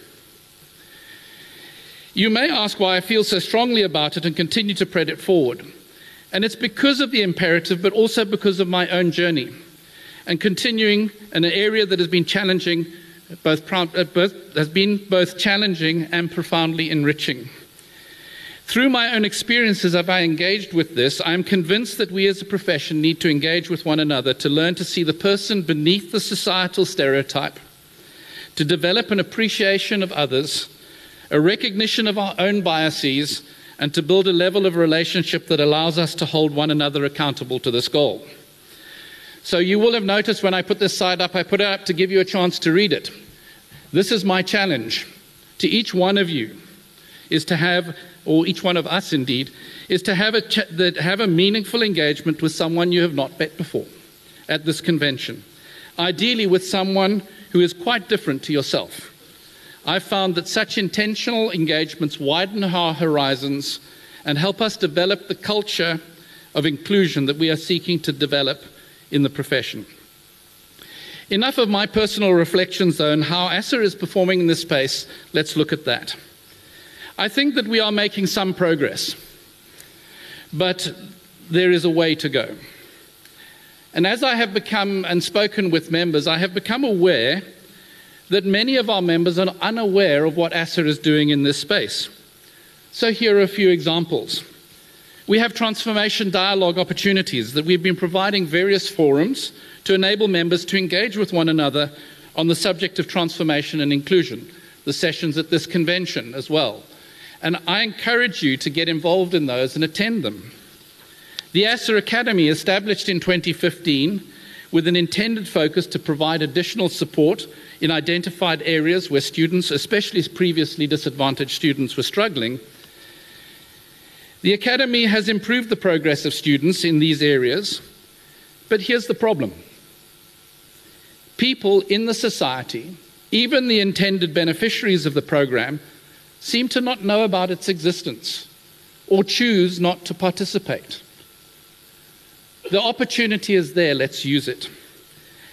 You may ask why I feel so strongly about it and continue to press it forward. And it's because of the imperative, but also because of my own journey and continuing an area that has been challenging, both challenging and profoundly enriching. Through my own experiences, as I engaged with this, I am convinced that we as a profession need to engage with one another to learn to see the person beneath the societal stereotype, to develop an appreciation of others, a recognition of our own biases, and to build a level of relationship that allows us to hold one another accountable to this goal. So you will have noticed when I put this slide up, I put it up to give you a chance to read it. This is my challenge to each one of you, is to have, or each one of us indeed, is to have a meaningful engagement with someone you have not met before at this convention, ideally with someone who is quite different to yourself. I found that such intentional engagements widen our horizons and help us develop the culture of inclusion that we are seeking to develop in the profession. Enough of my personal reflections though on how ASSA is performing in this space, let's look at that. I think that we are making some progress, but there is a way to go. And as I have become and spoken with members, I have become aware that many of our members are unaware of what ASSA is doing in this space. So here are a few examples. We have transformation dialogue opportunities that we've been providing various forums to enable members to engage with one another on the subject of transformation and inclusion, the sessions at this convention as well. And I encourage you to get involved in those and attend them. The ASSA Academy, established in 2015 with an intended focus to provide additional support in identified areas where students, especially previously disadvantaged students, were struggling. The Academy has improved the progress of students in these areas, but here's the problem. People in the society, even the intended beneficiaries of the program, seem to not know about its existence or choose not to participate. The opportunity is there, let's use it.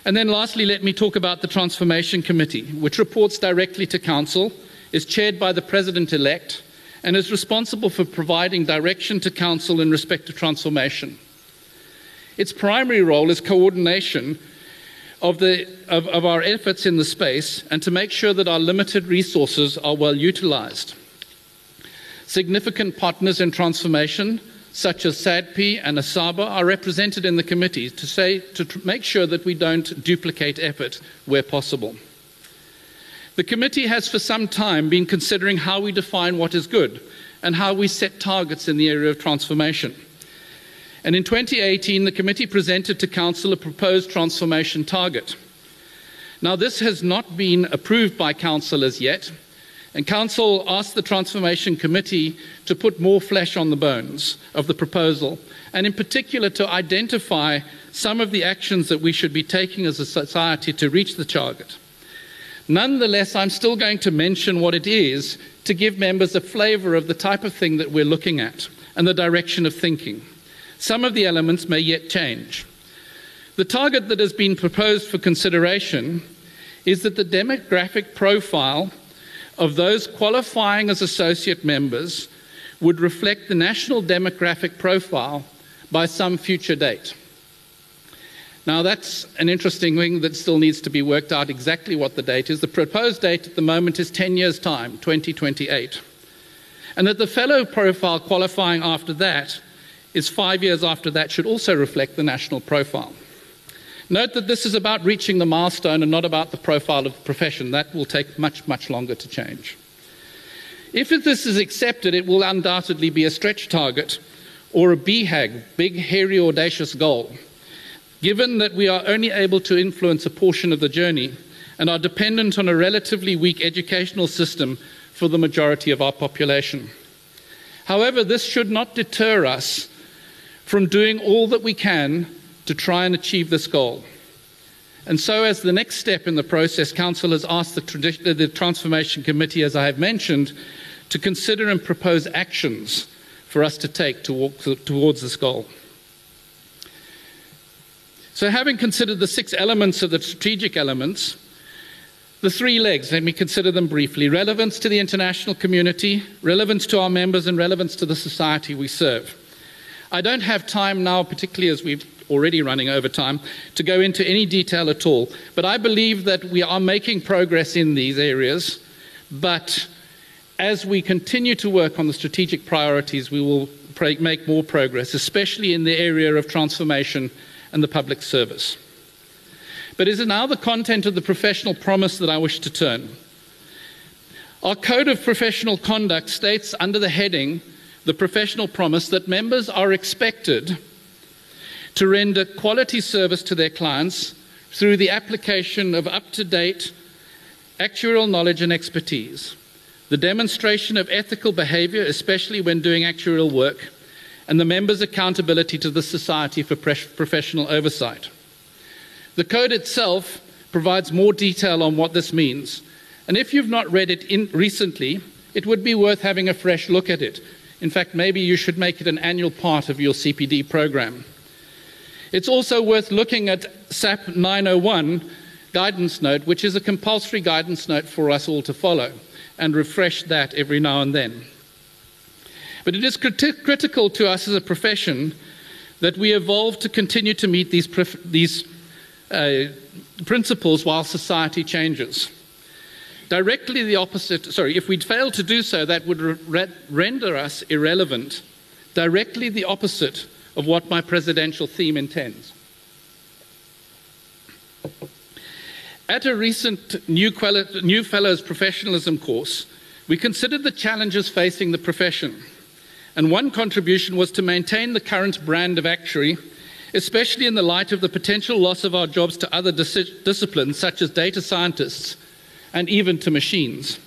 And then lastly, let me talk about the Transformation Committee, which reports directly to Council, is chaired by the President-elect, and is responsible for providing direction to Council in respect to transformation. Its primary role is coordination of our efforts in the space and to make sure that our limited resources are well utilized. Significant partners in transformation, such as SADP and ASABA, are represented in the committee to make sure that we don't duplicate effort where possible. The committee has for some time been considering how we define what is good and how we set targets in the area of transformation. And in 2018, the committee presented to Council a proposed transformation target. Now, this has not been approved by Council as yet, and Council asked the Transformation Committee to put more flesh on the bones of the proposal, and in particular to identify some of the actions that we should be taking as a society to reach the target. Nonetheless, I'm still going to mention what it is to give members a flavour of the type of thing that we're looking at and the direction of thinking. Some of the elements may yet change. The target that has been proposed for consideration is that the demographic profile of those qualifying as associate members would reflect the national demographic profile by some future date. Now, that's an interesting thing that still needs to be worked out exactly what the date is. The proposed date at the moment is 10 years' time, 2028. And that the fellow profile qualifying after that is 5 years after that should also reflect the national profile. Note that this is about reaching the milestone and not about the profile of the profession. That will take much, much longer to change. If this is accepted, it will undoubtedly be a stretch target or a BHAG, big, hairy, audacious goal, given that we are only able to influence a portion of the journey and are dependent on a relatively weak educational system for the majority of our population. However, this should not deter us from doing all that we can to try and achieve this goal. And so, as the next step in the process, Council has asked the Transformation Committee, as I have mentioned, to consider and propose actions for us to take to walk towards this goal. So, having considered the six elements of the strategic elements, the three legs, let me consider them briefly: relevance to the international community, relevance to our members, and relevance to the society we serve. I don't have time now, particularly as we've already running over time, to go into any detail at all. But I believe that we are making progress in these areas. But as we continue to work on the strategic priorities, we will make more progress, especially in the area of transformation and the public service. But it is now the content of the professional promise that I wish to turn. Our Code of Professional Conduct states under the heading, the professional promise, that members are expected to render quality service to their clients through the application of up-to-date actuarial knowledge and expertise, the demonstration of ethical behaviour, especially when doing actuarial work, and the members' accountability to the society for professional oversight. The code itself provides more detail on what this means, and if you've not read it recently, it would be worth having a fresh look at it. In fact, maybe you should make it an annual part of your CPD programme. It's also worth looking at SAP 901 guidance note, which is a compulsory guidance note for us all to follow, and refresh that every now and then. But it is critical to us as a profession that we evolve to continue to meet these principles while society changes. Directly the opposite, if we'd fail to do so, that would render us irrelevant. Directly the opposite of what my presidential theme intends. At a recent New Fellows Professionalism course, we considered the challenges facing the profession, and one contribution was to maintain the current brand of actuary, especially in the light of the potential loss of our jobs to other disciplines, such as data scientists, and even to machines.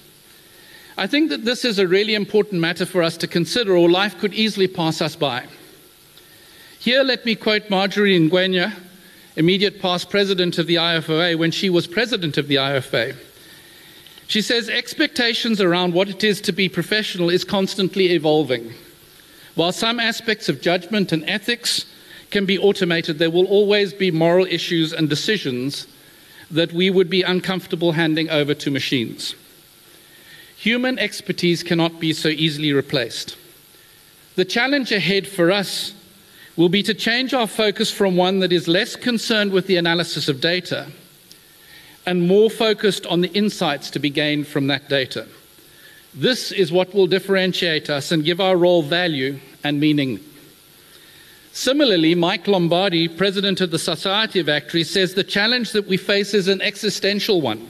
I think that this is a really important matter for us to consider, or life could easily pass us by. Here, let me quote Marjorie Ngwenya, immediate past president of the IFOA, when she was president of the IFA. She says, expectations around what it is to be professional is constantly evolving. While some aspects of judgment and ethics can be automated, there will always be moral issues and decisions that we would be uncomfortable handing over to machines. Human expertise cannot be so easily replaced. The challenge ahead for us will be to change our focus from one that is less concerned with the analysis of data and more focused on the insights to be gained from that data. This is what will differentiate us and give our role value and meaning. Similarly, Mike Lombardi, president of the Society of Actuaries, says the challenge that we face is an existential one.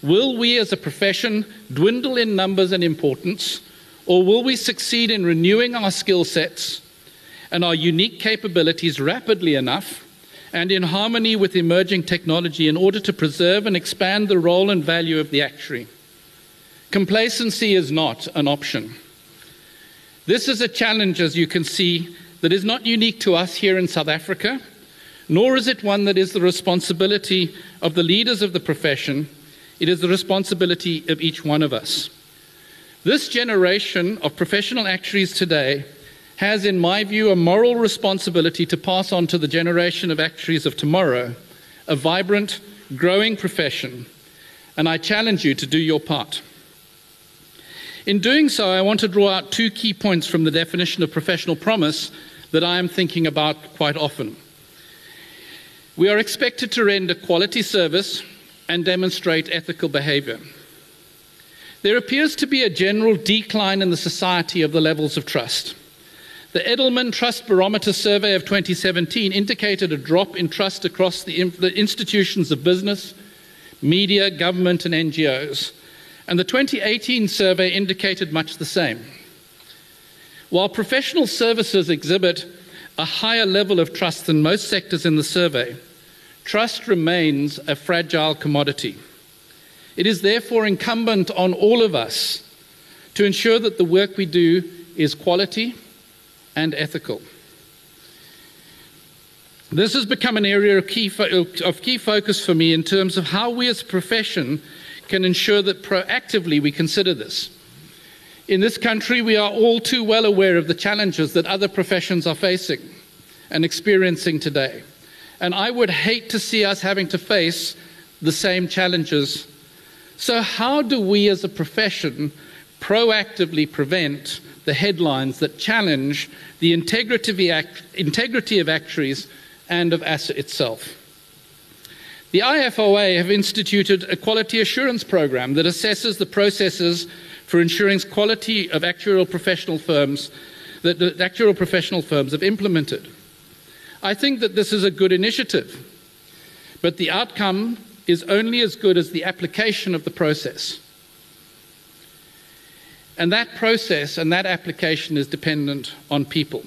Will we as a profession dwindle in numbers and importance, or will we succeed in renewing our skill sets and our unique capabilities rapidly enough and in harmony with emerging technology in order to preserve and expand the role and value of the actuary? Complacency is not an option. This is a challenge, as you can see, that is not unique to us here in South Africa, nor is it one that is the responsibility of the leaders of the profession. It is the responsibility of each one of us. This generation of professional actuaries today has, in my view, a moral responsibility to pass on to the generation of actuaries of tomorrow a vibrant, growing profession, and I challenge you to do your part. In doing so, I want to draw out two key points from the definition of professional promise that I am thinking about quite often. We are expected to render quality service and demonstrate ethical behavior. There appears to be a general decline in the society of the levels of trust. The Edelman Trust Barometer Survey of 2017 indicated a drop in trust across the institutions of business, media, government, and NGOs, and the 2018 survey indicated much the same. While professional services exhibit a higher level of trust than most sectors in the survey, trust remains a fragile commodity. It is therefore incumbent on all of us to ensure that the work we do is quality and ethical. This has become an area of key focus for me in terms of how we as a profession can ensure that proactively we consider this. In this country, we are all too well aware of the challenges that other professions are facing and experiencing today. And I would hate to see us having to face the same challenges. So how do we as a profession proactively prevent the headlines that challenge the integrity of actuaries and of ASSA itself? The IFOA have instituted a quality assurance program that assesses the processes for ensuring quality of actuarial professional firms that the actuarial professional firms have implemented. I think that this is a good initiative, but the outcome is only as good as the application of the process. And that process and that application is dependent on people.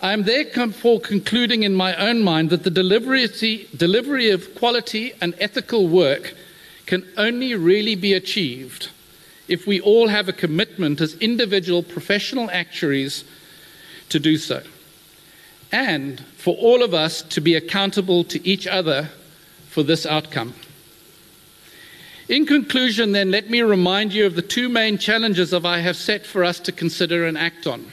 I am therefore concluding in my own mind that the delivery of quality and ethical work can only really be achieved if we all have a commitment as individual professional actuaries to do so, and for all of us to be accountable to each other for this outcome. In conclusion, then, let me remind you of the two main challenges that I have set for us to consider and act on.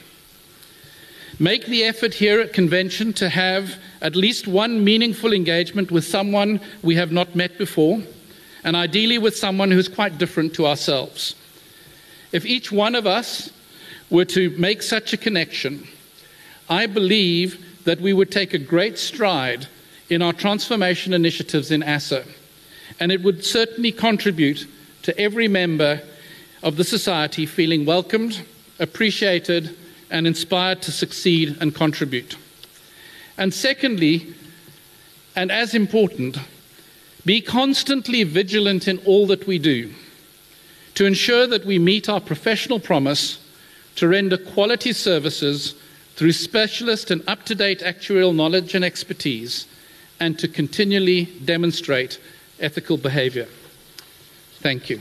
Make the effort here at convention to have at least one meaningful engagement with someone we have not met before, and ideally with someone who's quite different to ourselves. If each one of us were to make such a connection, I believe that we would take a great stride in our transformation initiatives in ASSA, and it would certainly contribute to every member of the society feeling welcomed, appreciated, and inspired to succeed and contribute. And secondly, and as important, be constantly vigilant in all that we do to ensure that we meet our professional promise to render quality services through specialist and up-to-date actuarial knowledge and expertise, and to continually demonstrate ethical behavior. Thank you.